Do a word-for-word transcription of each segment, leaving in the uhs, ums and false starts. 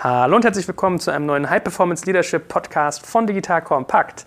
Hallo und herzlich willkommen zu einem neuen High-Performance-Leadership-Podcast von Digital Kompakt.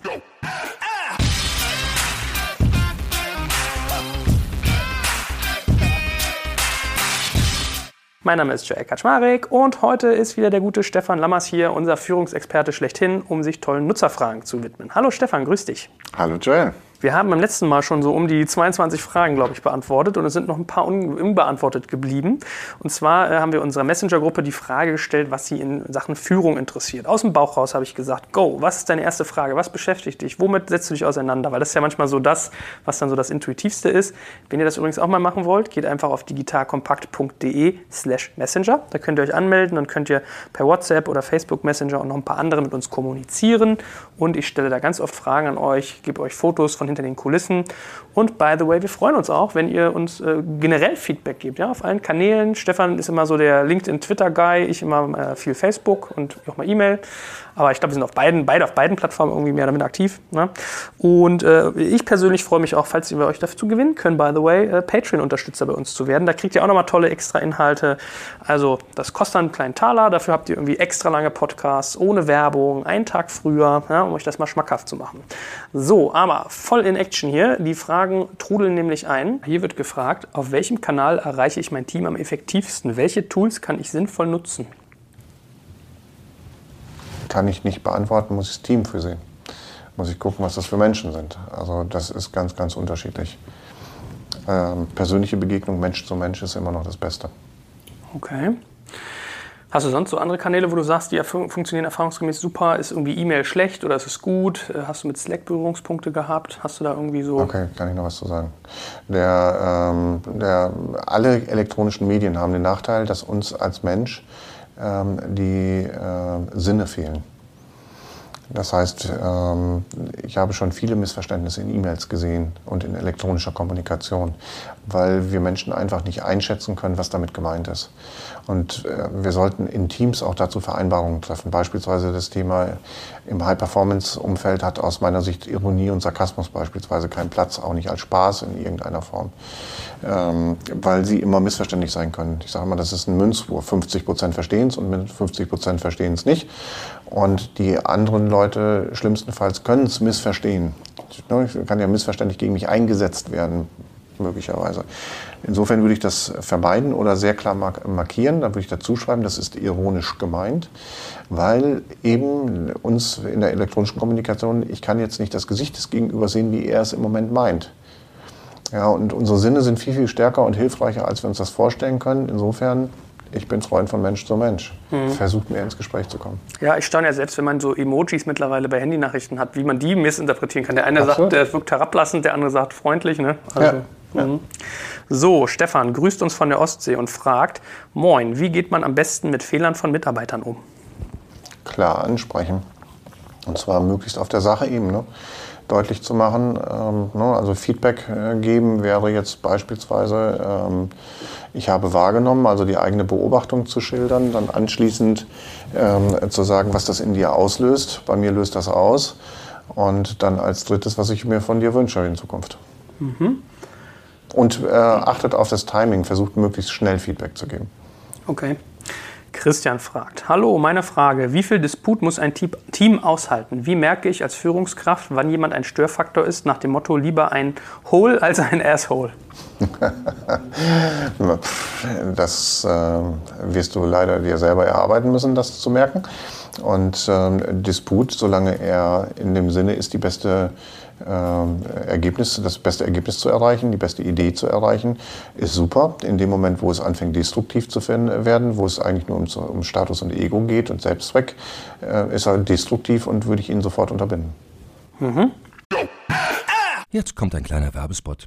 Mein Name ist Joel Kaczmarek und heute ist wieder der gute Stefan Lammers hier, unser Führungsexperte schlechthin, um sich tollen Nutzerfragen zu widmen. Hallo Stefan, grüß dich. Hallo Joel. Wir haben beim letzten Mal schon so um die zweiundzwanzig Fragen, glaube ich, beantwortet und es sind noch ein paar unbeantwortet geblieben. Und zwar äh, haben wir unserer Messenger-Gruppe die Frage gestellt, was sie in Sachen Führung interessiert. Aus dem Bauch raus habe ich gesagt, go, was ist deine erste Frage? Was beschäftigt dich? Womit setzt du dich auseinander? Weil das ist ja manchmal so das, was dann so das Intuitivste ist. Wenn ihr das übrigens auch mal machen wollt, geht einfach auf digitalkompakt.de slash messenger. Da könnt ihr euch anmelden, dann könnt ihr per WhatsApp oder Facebook Messenger und noch ein paar andere mit uns kommunizieren. Und ich stelle da ganz oft Fragen an euch, gebe euch Fotos von hinter den Kulissen. Und by the way, wir freuen uns auch, wenn ihr uns äh, generell Feedback gebt, ja, auf allen Kanälen. Stefan ist immer so der LinkedIn-Twitter-Guy, ich immer äh, viel Facebook und auch mal E-Mail. Aber ich glaube, wir sind auf beiden, beide auf beiden Plattformen irgendwie mehr damit aktiv. Ne? Und äh, ich persönlich freue mich auch, falls wir euch dazu gewinnen können, by the way, äh, Patreon-Unterstützer bei uns zu werden. Da kriegt ihr auch nochmal tolle extra Inhalte. Also das kostet einen kleinen Taler, dafür habt ihr irgendwie extra lange Podcasts, ohne Werbung, einen Tag früher, ja, um euch das mal schmackhaft zu machen. So, aber voll in Action hier. Die Fragen trudeln nämlich ein. Hier wird gefragt, auf welchem Kanal erreiche ich mein Team am effektivsten? Welche Tools kann ich sinnvoll nutzen? Kann ich nicht beantworten, muss ich das Team für sehen. Muss ich gucken, was das für Menschen sind. Also das ist ganz, ganz unterschiedlich. Ähm, persönliche Begegnung Mensch zu Mensch ist immer noch das Beste. Okay. Hast du sonst so andere Kanäle, wo du sagst, die erf- funktionieren erfahrungsgemäß super? Ist irgendwie E-Mail schlecht oder ist es gut? Hast du mit Slack Berührungspunkte gehabt? Hast du da irgendwie so... Okay, kann ich noch was zu sagen. Der, ähm, der, alle elektronischen Medien haben den Nachteil, dass uns als Mensch ähm, die äh, Sinne fehlen. Das heißt, ähm, ich habe schon viele Missverständnisse in E-Mails gesehen und in elektronischer Kommunikation, weil wir Menschen einfach nicht einschätzen können, was damit gemeint ist. Und äh, wir sollten in Teams auch dazu Vereinbarungen treffen. Beispielsweise das Thema im High-Performance-Umfeld hat aus meiner Sicht Ironie und Sarkasmus beispielsweise keinen Platz, auch nicht als Spaß in irgendeiner Form, ähm, weil sie immer missverständlich sein können. Ich sage immer, das ist ein Münzwurf. fünfzig Prozent verstehen es und fünfzig Prozent verstehen es nicht. Und die anderen Leute schlimmstenfalls können es missverstehen. Ich kann ja missverständlich gegen mich eingesetzt werden, möglicherweise. Insofern würde ich das vermeiden oder sehr klar markieren. Dann würde ich dazu schreiben, das ist ironisch gemeint, weil eben uns in der elektronischen Kommunikation, ich kann jetzt nicht das Gesicht des Gegenübers sehen, wie er es im Moment meint. Ja, und unsere Sinne sind viel, viel stärker und hilfreicher, als wir uns das vorstellen können. Insofern... Ich bin Freund von Mensch zu Mensch. Mhm. Versucht, mir ins Gespräch zu kommen. Ja, ich staune ja selbst, wenn man so Emojis mittlerweile bei Handynachrichten hat, wie man die missinterpretieren kann. Der eine Absolut. sagt, der wirkt herablassend, der andere sagt freundlich. Ne? Also, ja. Ja. So, Stefan grüßt uns von der Ostsee und fragt, moin, wie geht man am besten mit Fehlern von Mitarbeitern um? Klar ansprechen. Und zwar möglichst auf der Sache-Ebene deutlich zu machen. Ähm, ne? Also Feedback äh, geben wäre jetzt beispielsweise, ähm, ich habe wahrgenommen, also die eigene Beobachtung zu schildern, dann anschließend ähm, zu sagen, was das in dir auslöst. Bei mir löst das aus. Und dann als drittes, was ich mir von dir wünsche in Zukunft. Mhm. Und äh, achtet auf das Timing, versucht möglichst schnell Feedback zu geben. Okay. Christian fragt, hallo, meine Frage, wie viel Disput muss ein Team aushalten? Wie merke ich als Führungskraft, wann jemand ein Störfaktor ist, nach dem Motto, lieber ein Hole als ein Asshole? Das äh, wirst du leider dir selber erarbeiten müssen, das zu merken. Und ähm, Disput, solange er in dem Sinne ist, die beste äh, Ergebnis, das beste Ergebnis zu erreichen, die beste Idee zu erreichen, ist super. In dem Moment, wo es anfängt, destruktiv zu werden, wo es eigentlich nur um, um Status und Ego geht und Selbstzweck, äh, ist er destruktiv und würde ich ihn sofort unterbinden. Mhm. Jetzt kommt ein kleiner Werbespot.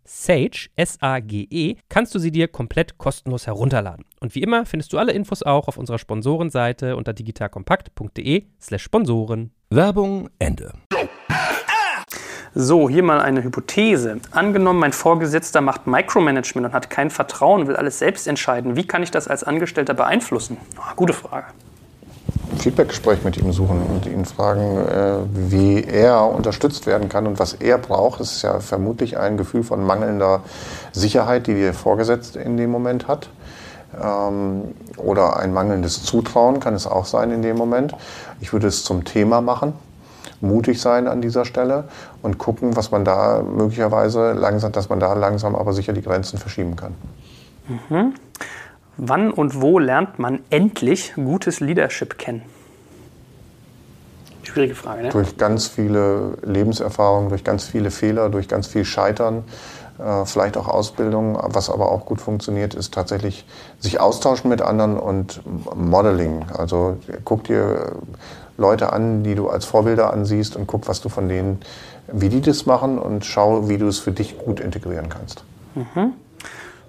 Sage, S A G E, kannst du sie dir komplett kostenlos herunterladen. Und wie immer findest du alle Infos auch auf unserer Sponsorenseite unter digitalkompakt.de slash Sponsoren. Werbung Ende. So, hier mal eine Hypothese. Angenommen, mein Vorgesetzter macht Micromanagement und hat kein Vertrauen, will alles selbst entscheiden. Wie kann ich das als Angestellter beeinflussen? Oh, gute Frage. Feedbackgespräch mit ihm suchen und ihn fragen, wie er unterstützt werden kann und was er braucht. Das ist ja vermutlich ein Gefühl von mangelnder Sicherheit, die der Vorgesetzte in dem Moment hat. Oder ein mangelndes Zutrauen kann es auch sein in dem Moment. Ich würde es zum Thema machen, mutig sein an dieser Stelle und gucken, was man da möglicherweise langsam, dass man da langsam aber sicher die Grenzen verschieben kann. Mhm. Wann und wo lernt man endlich gutes Leadership kennen? Schwierige Frage, ne? Durch ganz viele Lebenserfahrungen, durch ganz viele Fehler, durch ganz viel Scheitern, vielleicht auch Ausbildung. Was aber auch gut funktioniert, ist tatsächlich sich austauschen mit anderen und Modeling. Also guck dir Leute an, die du als Vorbilder ansiehst und guck, was du von denen, wie die das machen und schau, wie du es für dich gut integrieren kannst. Mhm.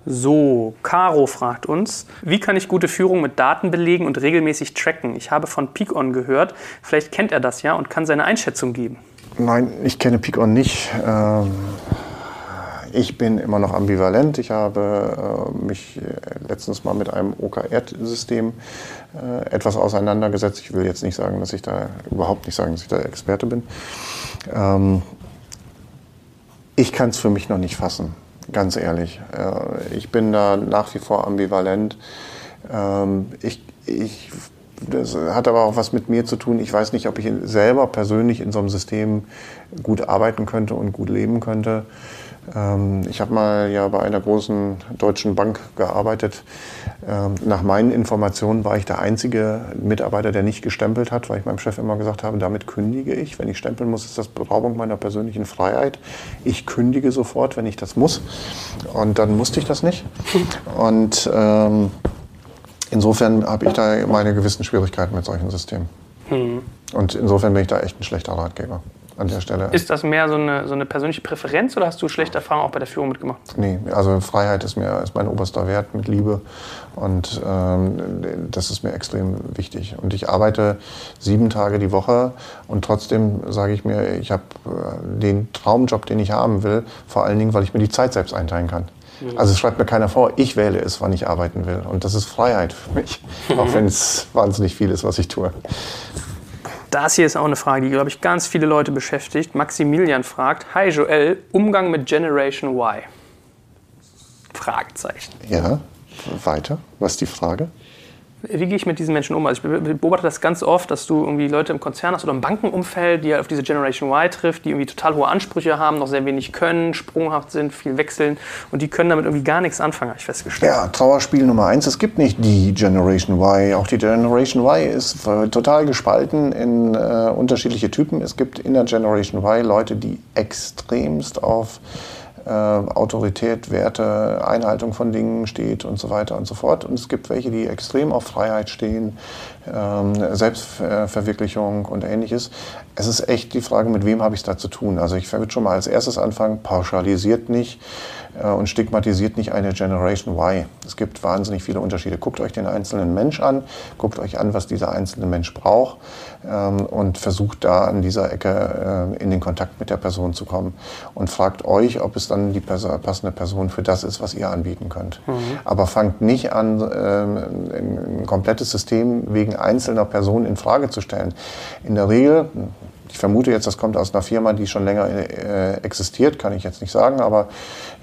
So, Caro fragt uns, wie kann ich gute Führung mit Daten belegen und regelmäßig tracken? Ich habe von Peakon gehört, vielleicht kennt er das ja und kann seine Einschätzung geben. Nein, ich kenne Peakon nicht. Ich bin immer noch ambivalent. Ich habe mich letztens mal mit einem O K R-System etwas auseinandergesetzt. Ich will jetzt nicht sagen, dass ich da überhaupt nicht sagen, dass ich da Experte bin. Ich kann es für mich noch nicht fassen. Ganz ehrlich, ich bin da nach wie vor ambivalent. Ich, ich, das hat aber auch was mit mir zu tun. Ich weiß nicht, ob ich selber persönlich in so einem System gut arbeiten könnte und gut leben könnte. Ich habe mal ja bei einer großen deutschen Bank gearbeitet. Nach meinen Informationen war ich der einzige Mitarbeiter, der nicht gestempelt hat, weil ich meinem Chef immer gesagt habe, damit kündige ich. Wenn ich stempeln muss, ist das Beraubung meiner persönlichen Freiheit. Ich kündige sofort, wenn ich das muss. Und dann musste ich das nicht. Und ähm, insofern habe ich da meine gewissen Schwierigkeiten mit solchen Systemen. Hm. Und insofern bin ich da echt ein schlechter Ratgeber. An der Stelle. Ist das mehr so eine, so eine persönliche Präferenz oder hast du schlechte Erfahrungen auch bei der Führung mitgemacht? Nee, also Freiheit ist, mir, ist mein oberster Wert mit Liebe und ähm, das ist mir extrem wichtig. Und ich arbeite sieben Tage die Woche und trotzdem sage ich mir, ich habe den Traumjob, den ich haben will, vor allen Dingen, weil ich mir die Zeit selbst einteilen kann. Mhm. Also es schreibt mir keiner vor, ich wähle es, wann ich arbeiten will und das ist Freiheit für mich, auch wenn es wahnsinnig viel ist, was ich tue. Das hier ist auch eine Frage, die, glaube ich, ganz viele Leute beschäftigt. Maximilian fragt, hi Joel, Umgang mit Generation Y? Fragezeichen. Ja, weiter. Was ist die Frage? Wie gehe ich mit diesen Menschen um? Also ich beobachte das ganz oft, dass du irgendwie Leute im Konzern hast oder im Bankenumfeld, die halt auf diese Generation Y trifft, die irgendwie total hohe Ansprüche haben, noch sehr wenig können, sprunghaft sind, viel wechseln und die können damit irgendwie gar nichts anfangen, habe ich festgestellt. Ja, Trauerspiel Nummer eins, es gibt nicht die Generation Y. Auch die Generation Y ist total gespalten in äh, unterschiedliche Typen. Es gibt in der Generation Y Leute, die extremst auf Äh, Autorität, Werte, Einhaltung von Dingen steht und so weiter und so fort. Und es gibt welche, die extrem auf Freiheit stehen, ähm, Selbstverwirklichung und Ähnliches. Es ist echt die Frage, mit wem habe ich es da zu tun? Also ich würde schon mal als erstes anfangen, pauschalisiert nicht äh, und stigmatisiert nicht eine Generation Y. Es gibt wahnsinnig viele Unterschiede. Guckt euch den einzelnen Mensch an, guckt euch an, was dieser einzelne Mensch braucht ähm, und versucht da an dieser Ecke äh, in den Kontakt mit der Person zu kommen und fragt euch, ob es dann die passende Person für das ist, was ihr anbieten könnt. Mhm. Aber fangt nicht an, ein komplettes System wegen einzelner Personen in Frage zu stellen. In der Regel, ich vermute jetzt, das kommt aus einer Firma, die schon länger existiert, kann ich jetzt nicht sagen, aber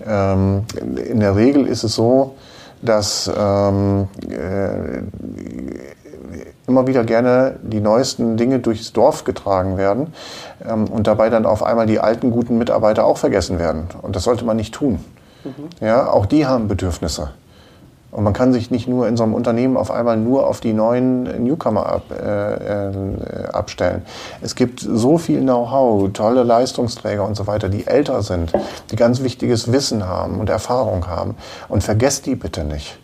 in der Regel ist es so, dass immer wieder gerne die neuesten Dinge durchs Dorf getragen werden ähm, und dabei dann auf einmal die alten, guten Mitarbeiter auch vergessen werden. Und das sollte man nicht tun. Mhm. Ja, auch die haben Bedürfnisse. Und man kann sich nicht nur in so einem Unternehmen auf einmal nur auf die neuen Newcomer ab, äh, äh, abstellen. Es gibt so viel Know-how, tolle Leistungsträger und so weiter, die älter sind, die ganz wichtiges Wissen haben und Erfahrung haben. Und vergesst die bitte nicht.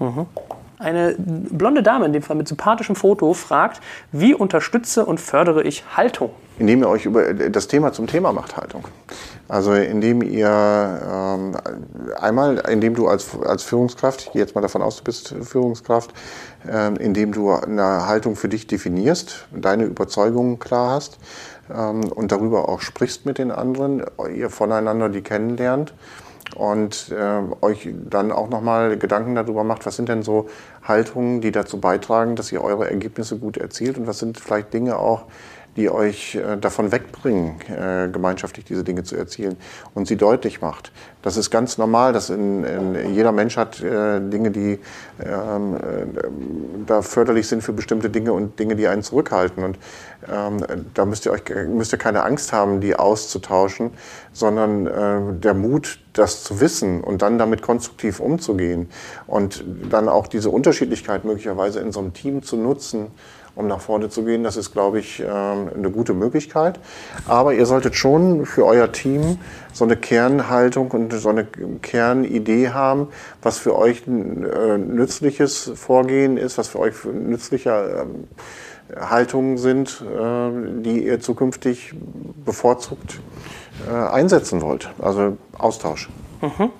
Mhm. Eine blonde Dame in dem Fall mit sympathischem Foto fragt, wie unterstütze und fördere ich Haltung? Indem ihr euch über das Thema zum Thema macht, Haltung. Also indem ihr ähm, einmal, indem du als, als Führungskraft, ich gehe jetzt mal davon aus, du bist Führungskraft, ähm, indem du eine Haltung für dich definierst, deine Überzeugungen klar hast ähm, und darüber auch sprichst mit den anderen, ihr voneinander die kennenlernt. Und äh, euch dann auch nochmal Gedanken darüber macht, was sind denn so Haltungen, die dazu beitragen, dass ihr eure Ergebnisse gut erzielt und was sind vielleicht Dinge auch, die euch äh, davon wegbringen, äh, gemeinschaftlich diese Dinge zu erzielen und sie deutlich macht. Das ist ganz normal, dass in, in, jeder Mensch hat äh, Dinge, die ähm, äh, da förderlich sind für bestimmte Dinge und Dinge, die einen zurückhalten. Und ähm, da müsst ihr euch müsst ihr keine Angst haben, die auszutauschen, sondern äh, der Mut, das zu wissen und dann damit konstruktiv umzugehen und dann auch diese Unterschiedlichkeit möglicherweise in so einem Team zu nutzen, um nach vorne zu gehen, das ist, glaube ich, eine gute Möglichkeit. Aber ihr solltet schon für euer Team so eine Kernhaltung und so eine Kernidee haben, was für euch ein nützliches Vorgehen ist, was für euch nützlicher Haltungen sind, die ihr zukünftig bevorzugt einsetzen wollt. Also Austausch. Mhm.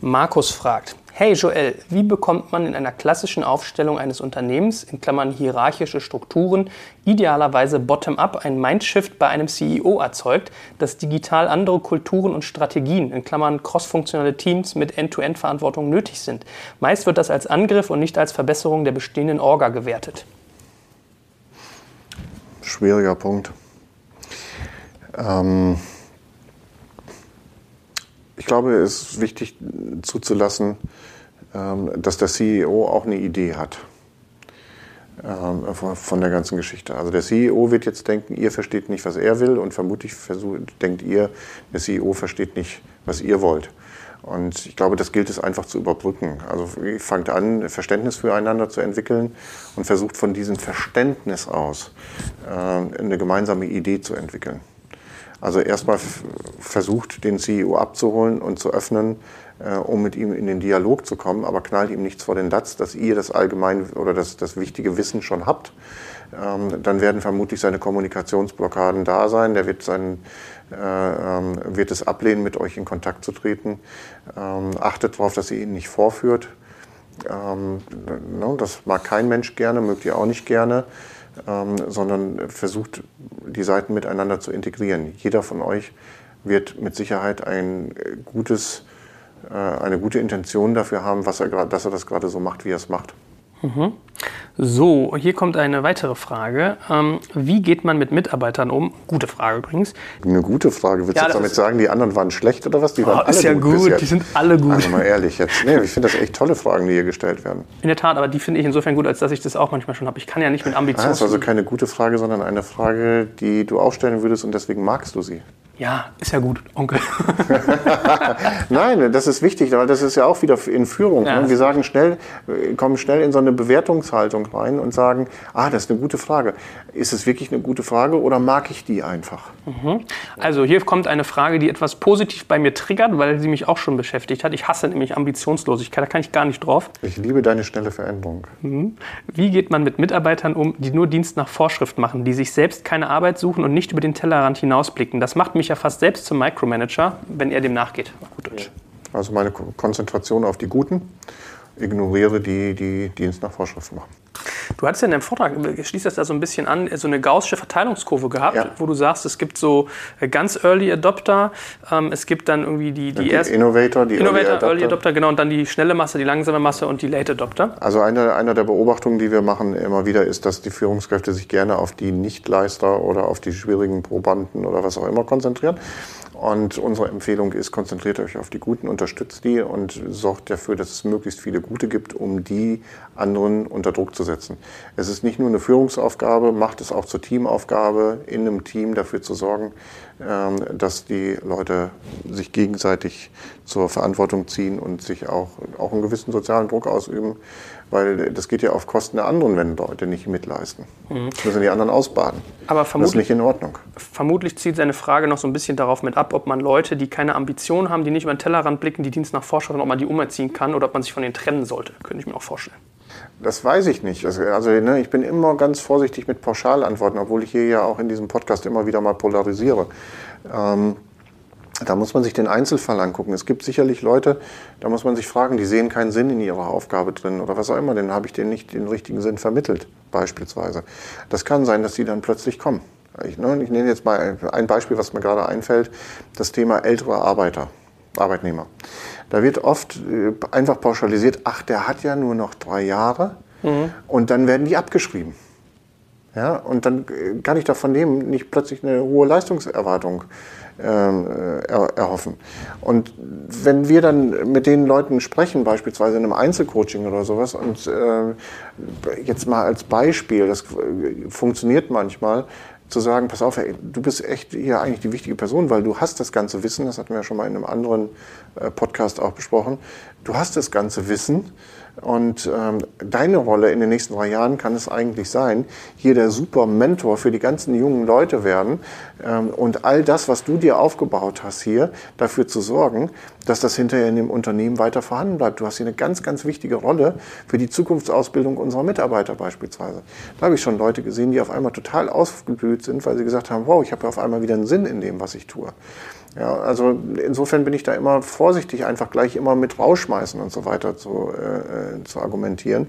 Markus fragt: Hey Joel, wie bekommt man in einer klassischen Aufstellung eines Unternehmens, in Klammern hierarchische Strukturen, idealerweise bottom-up ein Mindshift bei einem C E O erzeugt, das digital andere Kulturen und Strategien, in Klammern crossfunktionale Teams mit End-to-End-Verantwortung nötig sind? Meist wird das als Angriff und nicht als Verbesserung der bestehenden Orga gewertet. Schwieriger Punkt. Ähm Ich glaube, es ist wichtig zuzulassen, dass der C E O auch eine Idee hat von der ganzen Geschichte. Also der C E O wird jetzt denken, ihr versteht nicht, was er will, und vermutlich denkt ihr, der C E O versteht nicht, was ihr wollt. Und ich glaube, das gilt es einfach zu überbrücken. Also fangt an, Verständnis füreinander zu entwickeln und versucht von diesem Verständnis aus eine gemeinsame Idee zu entwickeln. Also erstmal versucht, den C E O abzuholen und zu öffnen, äh, um mit ihm in den Dialog zu kommen, aber knallt ihm nichts vor den Latz, dass ihr das allgemein oder das, das wichtige Wissen schon habt. Ähm, dann werden vermutlich seine Kommunikationsblockaden da sein. Der wird, seinen, äh, äh, wird es ablehnen, mit euch in Kontakt zu treten. Ähm, achtet darauf, dass ihr ihn nicht vorführt. Ähm, no, das mag kein Mensch gerne, mögt ihr auch nicht gerne. Ähm, sondern versucht, die Seiten miteinander zu integrieren. Jeder von euch wird mit Sicherheit ein gutes, äh, eine gute Intention dafür haben, was er grad, dass er das gerade so macht, wie er es macht. Mhm. So, hier kommt eine weitere Frage. Ähm, wie geht man mit Mitarbeitern um? Gute Frage übrigens. Eine gute Frage. Willst du ja, jetzt damit sagen, die anderen waren schlecht oder was? Die waren oh, alle ist ja gut, gut. Die sind alle gut. Also mal ehrlich jetzt. Nee, ich finde das echt tolle Fragen, die hier gestellt werden. In der Tat, aber die finde ich insofern gut, als dass ich das auch manchmal schon habe. Ich kann ja nicht mit Ambition. Das ah, ist also keine gute Frage, sondern eine Frage, die du auch stellen würdest und deswegen magst du sie. Ja, ist ja gut, Onkel. Nein, das ist wichtig, weil das ist ja auch wieder in Führung. Ja, ne? Wir sagen schnell, kommen schnell in so eine Bewertungshaltung rein und sagen, ah, das ist eine gute Frage. Ist es wirklich eine gute Frage oder mag ich die einfach? Mhm. Also hier kommt eine Frage, die etwas positiv bei mir triggert, weil sie mich auch schon beschäftigt hat. Ich hasse nämlich Ambitionslosigkeit, da kann ich gar nicht drauf. Ich liebe deine schnelle Veränderung. Mhm. Wie geht man mit Mitarbeitern um, die nur Dienst nach Vorschrift machen, die sich selbst keine Arbeit suchen und nicht über den Tellerrand hinausblicken? Das macht mich ja fast selbst zum Micromanager, wenn er dem nachgeht. Gut Deutsch. Also meine Konzentration auf die Guten, ignoriere die, die Dienst nach Vorschrift machen. Du hattest ja in deinem Vortrag, schließt das da so ein bisschen an, so eine gaußsche Verteilungskurve gehabt, ja, wo du sagst, es gibt so ganz Early Adopter, ähm, es gibt dann irgendwie die, die ersten... Innovator, die Innovator, Early Adopter. Early Adopter, genau, und dann die schnelle Masse, die langsame Masse und die Late Adopter. Also eine, eine der Beobachtungen, die wir machen immer wieder, ist, dass die Führungskräfte sich gerne auf die Nichtleister oder auf die schwierigen Probanden oder was auch immer konzentrieren. Und unsere Empfehlung ist, konzentriert euch auf die Guten, unterstützt die und sorgt dafür, dass es möglichst viele Gute gibt, um die anderen unter Druck zu setzen. Es ist nicht nur eine Führungsaufgabe, macht es auch zur Teamaufgabe, in einem Team dafür zu sorgen, dass die Leute sich gegenseitig zur Verantwortung ziehen und sich auch, auch einen gewissen sozialen Druck ausüben, weil das geht ja auf Kosten der anderen, wenn Leute nicht mitleisten. Mhm. Das müssen die anderen ausbaden. Aber das ist nicht in Ordnung. Vermutlich zieht seine Frage noch so ein bisschen darauf mit ab, ob man Leute, die keine Ambitionen haben, die nicht über den Tellerrand blicken, die Dienst nach Vorschrift, ob man die umerziehen kann oder ob man sich von denen trennen sollte, könnte ich mir auch vorstellen. Das weiß ich nicht. Also, also ne, ich bin immer ganz vorsichtig mit Pauschalantworten, obwohl ich hier ja auch in diesem Podcast immer wieder mal polarisiere. Ähm, da muss man sich den Einzelfall angucken. Es gibt sicherlich Leute, da muss man sich fragen, die sehen keinen Sinn in ihrer Aufgabe drin oder was auch immer, denn habe ich denen nicht den richtigen Sinn vermittelt, beispielsweise. Das kann sein, dass die dann plötzlich kommen. Ich, ne, ich nenne jetzt mal ein Beispiel, was mir gerade einfällt, das Thema ältere Arbeiter, Arbeitnehmer. Da wird oft einfach pauschalisiert, ach, der hat ja nur noch drei Jahre mhm. und dann werden die abgeschrieben. Ja, und dann kann ich da von dem nicht plötzlich eine hohe Leistungserwartung äh, er, erhoffen. Und wenn wir dann mit den Leuten sprechen, beispielsweise in einem Einzelcoaching oder sowas, und äh, jetzt mal als Beispiel, das funktioniert manchmal, zu sagen, pass auf, ey, du bist echt hier eigentlich die wichtige Person, weil du hast das ganze Wissen, das hatten wir ja schon mal in einem anderen äh, Podcast auch besprochen, du hast das ganze Wissen und ähm, deine Rolle in den nächsten drei Jahren kann es eigentlich sein, hier der super Mentor für die ganzen jungen Leute werden ähm, und all das, was du dir aufgebaut hast hier, dafür zu sorgen, dass das hinterher in dem Unternehmen weiter vorhanden bleibt. Du hast hier eine ganz, ganz wichtige Rolle für die Zukunftsausbildung unserer Mitarbeiter beispielsweise. Da habe ich schon Leute gesehen, die auf einmal total ausgeblüht sind, weil sie gesagt haben, wow, ich habe ja auf einmal wieder einen Sinn in dem, was ich tue. Ja, also insofern bin ich da immer vorsichtig, einfach gleich immer mit rausschmeißen und so weiter zu, äh, zu argumentieren.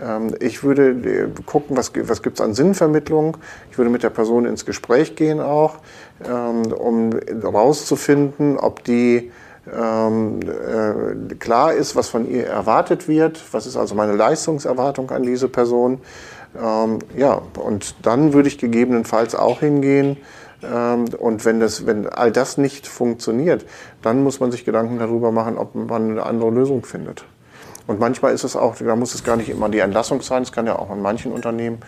Ähm, ich würde gucken, was, was gibt es an Sinnvermittlung. Ich würde mit der Person ins Gespräch gehen auch, ähm, um rauszufinden, ob die Ähm, äh, klar ist, was von ihr erwartet wird, was ist also meine Leistungserwartung an diese Person. Ähm, ja, und dann würde ich gegebenenfalls auch hingehen. Ähm, und wenn, das, wenn all das nicht funktioniert, dann muss man sich Gedanken darüber machen, ob man eine andere Lösung findet. Und manchmal ist es auch, da muss es gar nicht immer die Entlassung sein, es kann ja auch in manchen Unternehmen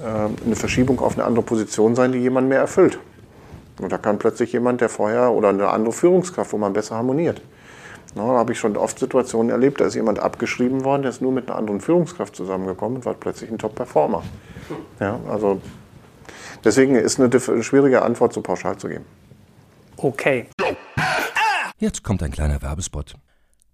äh, eine Verschiebung auf eine andere Position sein, die jemand mehr erfüllt. Und da kann plötzlich jemand, der vorher, oder eine andere Führungskraft, wo man besser harmoniert. Na, da habe ich schon oft Situationen erlebt, da ist jemand abgeschrieben worden, der ist nur mit einer anderen Führungskraft zusammengekommen und war plötzlich ein Top-Performer. Ja, also deswegen ist eine schwierige Antwort so pauschal zu geben. Okay. Jetzt kommt ein kleiner Werbespot.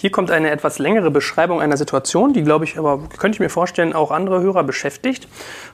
Hier kommt eine etwas längere Beschreibung einer Situation, die, glaube ich, aber könnte ich mir vorstellen, auch andere Hörer beschäftigt.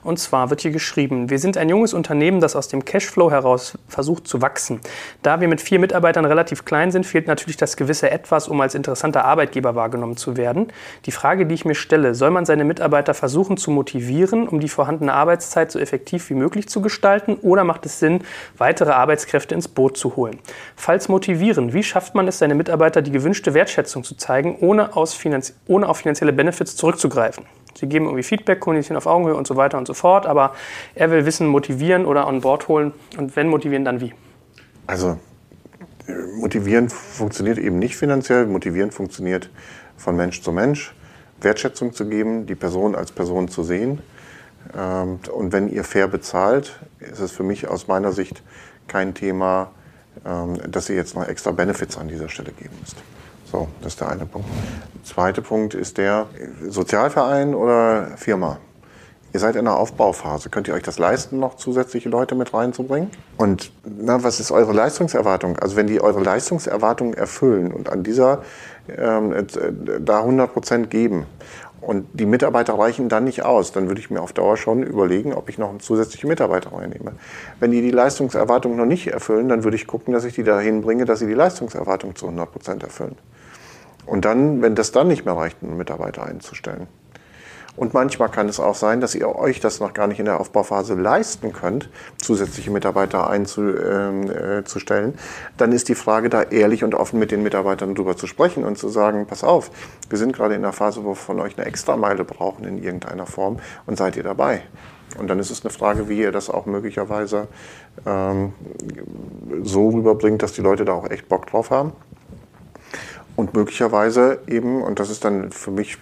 Und zwar wird hier geschrieben, wir sind ein junges Unternehmen, das aus dem Cashflow heraus versucht zu wachsen. Da wir mit vier Mitarbeitern relativ klein sind, fehlt natürlich das gewisse Etwas, um als interessanter Arbeitgeber wahrgenommen zu werden. Die Frage, die ich mir stelle, soll man seine Mitarbeiter versuchen zu motivieren, um die vorhandene Arbeitszeit so effektiv wie möglich zu gestalten, oder macht es Sinn, weitere Arbeitskräfte ins Boot zu holen? Falls motivieren, wie schafft man es, seine Mitarbeiter die gewünschte Wertschätzung zu zeigen, ohne, aus Finanz- ohne auf finanzielle Benefits zurückzugreifen. Sie geben irgendwie Feedback, kommunizieren auf Augenhöhe und so weiter und so fort, aber er will Wissen motivieren oder an Bord holen und wenn motivieren, dann wie? Also Motivieren funktioniert eben nicht finanziell. Motivieren funktioniert von Mensch zu Mensch. Wertschätzung zu geben, die Person als Person zu sehen. Und wenn ihr fair bezahlt, ist es für mich aus meiner Sicht kein Thema, dass ihr jetzt noch extra Benefits an dieser Stelle geben müsst. So, das ist der eine Punkt. Der zweite Punkt ist der Sozialverein oder Firma. Ihr seid in einer Aufbauphase. Könnt ihr euch das leisten, noch zusätzliche Leute mit reinzubringen? Und na, was ist eure Leistungserwartung? Also wenn die eure Leistungserwartung erfüllen und an dieser ähm, da hundert Prozent geben und die Mitarbeiter reichen dann nicht aus, dann würde ich mir auf Dauer schon überlegen, ob ich noch einen zusätzlichen Mitarbeiter reinnehme. Wenn die die Leistungserwartung noch nicht erfüllen, dann würde ich gucken, dass ich die dahin bringe, dass sie die Leistungserwartung zu hundert Prozent erfüllen. Und dann, wenn das dann nicht mehr reicht, einen Mitarbeiter einzustellen. Und manchmal kann es auch sein, dass ihr euch das noch gar nicht in der Aufbauphase leisten könnt, zusätzliche Mitarbeiter einzustellen. Dann ist die Frage, da ehrlich und offen mit den Mitarbeitern drüber zu sprechen und zu sagen, pass auf, wir sind gerade in einer Phase, wo wir von euch eine Extrameile brauchen in irgendeiner Form und seid ihr dabei. Und dann ist es eine Frage, wie ihr das auch möglicherweise ähm, so rüberbringt, dass die Leute da auch echt Bock drauf haben. Und möglicherweise eben, und das ist dann für mich,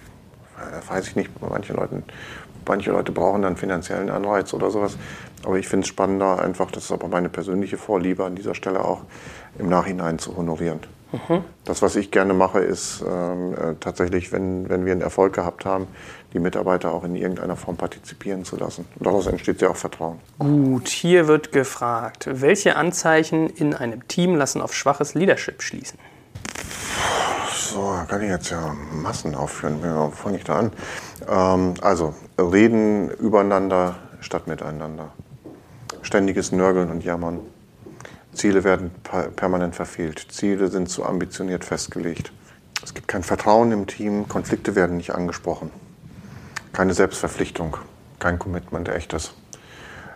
das weiß ich nicht, manche Leute, manche Leute brauchen dann finanziellen Anreiz oder sowas. Aber ich finde es spannender, einfach, das ist aber meine persönliche Vorliebe an dieser Stelle auch, im Nachhinein zu honorieren. Mhm. Das, was ich gerne mache, ist äh, tatsächlich, wenn, wenn wir einen Erfolg gehabt haben, die Mitarbeiter auch in irgendeiner Form partizipieren zu lassen. Und daraus entsteht ja auch Vertrauen. Gut, hier wird gefragt, welche Anzeichen in einem Team lassen auf schwaches Leadership schließen? So, kann ich jetzt ja Massen aufführen. Wo fange ich da an? Ähm, also, reden übereinander statt miteinander. Ständiges Nörgeln und Jammern. Ziele werden permanent verfehlt. Ziele sind zu ambitioniert festgelegt. Es gibt kein Vertrauen im Team. Konflikte werden nicht angesprochen. Keine Selbstverpflichtung. Kein Commitment, echtes.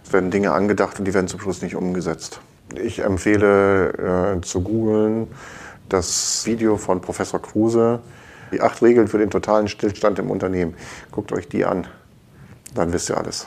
Es werden Dinge angedacht und die werden zum Schluss nicht umgesetzt. Ich empfehle äh, zu googeln, das Video von Professor Kruse, die acht Regeln für den totalen Stillstand im Unternehmen. Guckt euch die an, dann wisst ihr alles.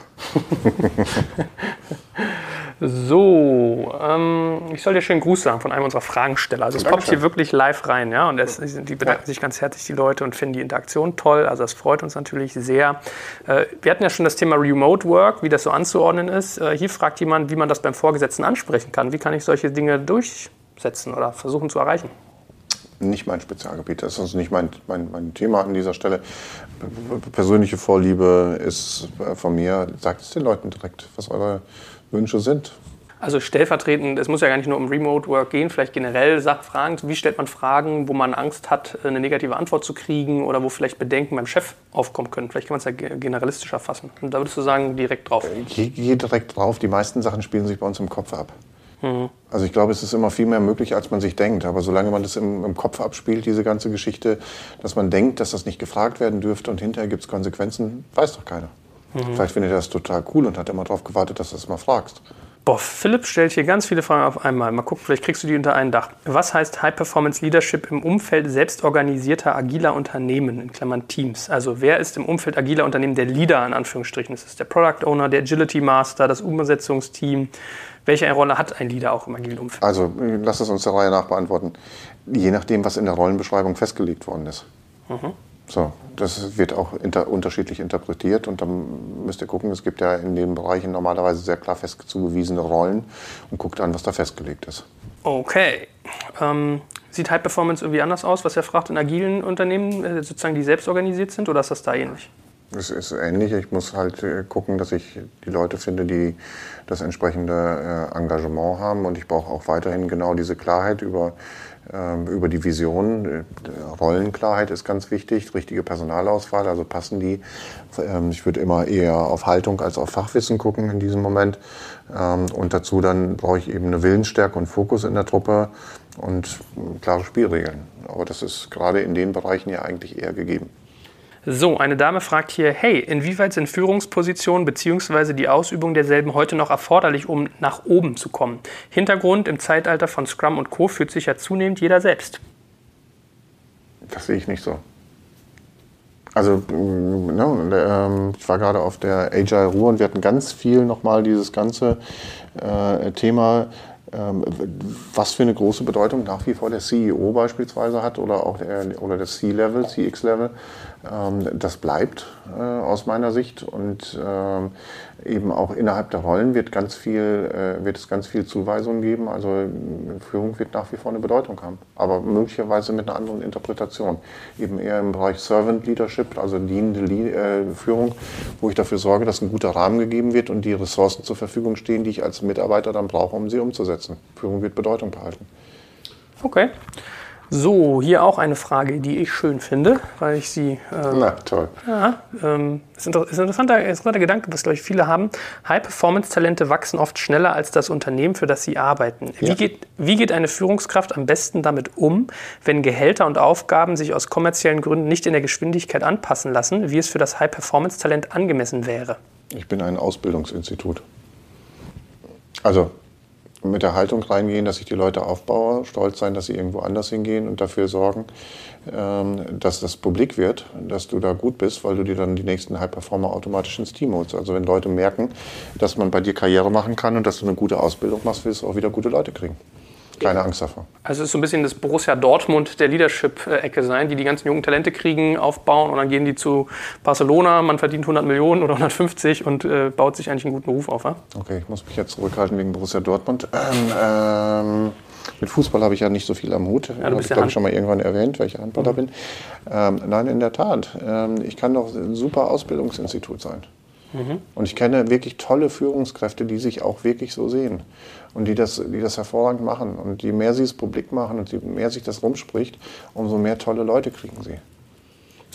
So, ähm, ich soll dir schönen Gruß sagen von einem unserer Fragensteller. Also es poppt hier wirklich live rein, ja. Und es, die bedanken sich ganz herzlich, die Leute, und finden die Interaktion toll. Also das freut uns natürlich sehr. Äh, wir hatten ja schon das Thema Remote Work, wie das so anzuordnen ist. Äh, hier fragt jemand, wie man das beim Vorgesetzten ansprechen kann. Wie kann ich solche Dinge durchsetzen oder versuchen zu erreichen? Nicht mein Spezialgebiet, das ist nicht mein, mein, mein Thema an dieser Stelle. Persönliche Vorliebe ist von mir, sagt es den Leuten direkt, was eure Wünsche sind. Also stellvertretend, es muss ja gar nicht nur um Remote Work gehen, vielleicht generell sagt Fragen, wie stellt man Fragen, wo man Angst hat, eine negative Antwort zu kriegen oder wo vielleicht Bedenken beim Chef aufkommen können. Vielleicht kann man es ja generalistischer fassen. Und da würdest du sagen, direkt drauf. Geh, geh direkt drauf, die meisten Sachen spielen sich bei uns im Kopf ab. Also ich glaube, es ist immer viel mehr möglich, als man sich denkt. Aber solange man das im, im Kopf abspielt, diese ganze Geschichte, dass man denkt, dass das nicht gefragt werden dürfte und hinterher gibt es Konsequenzen, weiß doch keiner. Mhm. Vielleicht findet er das total cool und hat immer darauf gewartet, dass du das mal fragst. Boah, Philipp stellt hier ganz viele Fragen auf einmal. Mal gucken, vielleicht kriegst du die unter einen Dach. Was heißt High-Performance-Leadership im Umfeld selbstorganisierter agiler Unternehmen, in Klammern Teams? Also wer ist im Umfeld agiler Unternehmen der Leader, in Anführungsstrichen? Ist es der Product Owner, der Agility Master, das Umsetzungsteam? Welche Rolle hat ein Leader auch im agilen Umfeld? Also lass es uns der Reihe nach beantworten. Je nachdem, was in der Rollenbeschreibung festgelegt worden ist. Mhm. So, das wird auch inter- unterschiedlich interpretiert und dann müsst ihr gucken, es gibt ja in den Bereichen normalerweise sehr klar fest zugewiesene Rollen und guckt an, was da festgelegt ist. Okay. Ähm, sieht High Performance irgendwie anders aus, was er fragt, in agilen Unternehmen, sozusagen die selbst organisiert sind, oder ist das da ähnlich? Es ist ähnlich. Ich muss halt gucken, dass ich die Leute finde, die das entsprechende Engagement haben. Und ich brauche auch weiterhin genau diese Klarheit über, über die Vision. Rollenklarheit ist ganz wichtig. Richtige Personalauswahl, also passen die. Ich würde immer eher auf Haltung als auf Fachwissen gucken in diesem Moment. Und dazu dann brauche ich eben eine Willensstärke und Fokus in der Truppe und klare Spielregeln. Aber das ist gerade in den Bereichen ja eigentlich eher gegeben. So, eine Dame fragt hier, hey, inwieweit sind Führungspositionen bzw. die Ausübung derselben heute noch erforderlich, um nach oben zu kommen? Hintergrund, im Zeitalter von Scrum und Co. fühlt sich ja zunehmend jeder selbst. Das sehe ich nicht so. Also, ne, ich war gerade auf der Agile Ruhr und wir hatten ganz viel nochmal dieses ganze äh, Thema was für eine große Bedeutung nach wie vor der C E O beispielsweise hat oder auch der, oder das C-Level, C X-Level. Das bleibt aus meiner Sicht und eben auch innerhalb der Rollen wird, ganz viel, wird es ganz viel Zuweisungen geben. Also Führung wird nach wie vor eine Bedeutung haben, aber möglicherweise mit einer anderen Interpretation. Eben eher im Bereich Servant Leadership, also dienende Führung, wo ich dafür sorge, dass ein guter Rahmen gegeben wird und die Ressourcen zur Verfügung stehen, die ich als Mitarbeiter dann brauche, um sie umzusetzen. Führung wird Bedeutung behalten. Okay. So, hier auch eine Frage, die ich schön finde, weil ich sie... Ähm, Na, toll. Ja, ähm, ist ein interessanter, interessanter Gedanke, was, glaube ich, viele haben. High-Performance-Talente wachsen oft schneller als das Unternehmen, für das sie arbeiten. Ja. Wie geht, wie geht eine Führungskraft am besten damit um, wenn Gehälter und Aufgaben sich aus kommerziellen Gründen nicht in der Geschwindigkeit anpassen lassen, wie es für das High-Performance-Talent angemessen wäre? Ich bin ein Ausbildungsinstitut. Also... mit der Haltung reingehen, dass ich die Leute aufbaue, stolz sein, dass sie irgendwo anders hingehen und dafür sorgen, dass das publik wird, dass du da gut bist, weil du dir dann die nächsten High-Performer automatisch ins Team holst. Also wenn Leute merken, dass man bei dir Karriere machen kann und dass du eine gute Ausbildung machst, willst du auch wieder gute Leute kriegen. Keine Angst davor. Also es ist so ein bisschen das Borussia Dortmund der Leadership-Ecke sein, die die ganzen jungen Talente kriegen, aufbauen und dann gehen die zu Barcelona, man verdient hundert Millionen oder hundertfünfzig und äh, baut sich eigentlich einen guten Ruf auf. Wa? Okay, ich muss mich jetzt zurückhalten wegen Borussia Dortmund. Ähm, ähm, mit Fußball habe ich ja nicht so viel am Hut. Ja, habe ich, glaube ich, schon mal irgendwann erwähnt, weil ich Handballer mhm. bin. Ähm, nein, in der Tat. Ähm, ich kann doch ein super Ausbildungsinstitut sein. Mhm. Und ich kenne wirklich tolle Führungskräfte, die sich auch wirklich so sehen und die das, die das hervorragend machen. Und je mehr sie es publik machen und je mehr sich das rumspricht, umso mehr tolle Leute kriegen sie.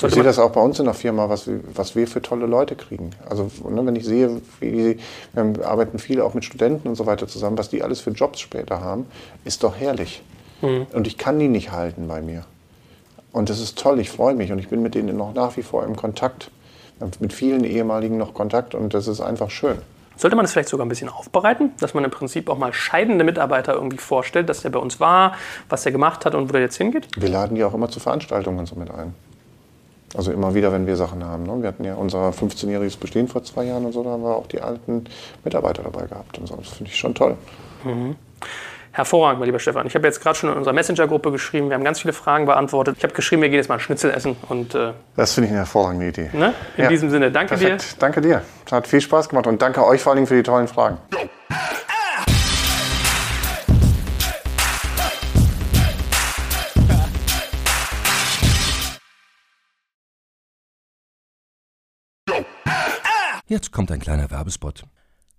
Ich sehe das auch bei uns in der Firma, was, was wir für tolle Leute kriegen. Also ne, wenn ich sehe, wie, wir arbeiten viel auch mit Studenten und so weiter zusammen, was die alles für Jobs später haben, ist doch herrlich. Mhm. Und ich kann die nicht halten bei mir. Und das ist toll, ich freue mich und ich bin mit denen noch nach wie vor im Kontakt. Mit vielen ehemaligen noch Kontakt und das ist einfach schön. Sollte man das vielleicht sogar ein bisschen aufbereiten, dass man im Prinzip auch mal scheidende Mitarbeiter irgendwie vorstellt, dass der bei uns war, was der gemacht hat und wo der jetzt hingeht? Wir laden die auch immer zu Veranstaltungen so mit ein. Also immer wieder, wenn wir Sachen haben. Ne? Wir hatten ja unser fünfzehnjähriges Bestehen vor zwei Jahren und so, da haben wir auch die alten Mitarbeiter dabei gehabt und so. Das finde ich schon toll. Mhm. Hervorragend, mein lieber Stefan. Ich habe jetzt gerade schon in unserer Messenger-Gruppe geschrieben, wir haben ganz viele Fragen beantwortet. Ich habe geschrieben, wir gehen jetzt mal einen Schnitzel essen. Und, äh, das finde ich eine hervorragende Idee. Ne? In ja. diesem Sinne, danke Perfekt. dir. Danke dir. Hat viel Spaß gemacht und danke euch vor allem für die tollen Fragen. Jetzt kommt ein kleiner Werbespot.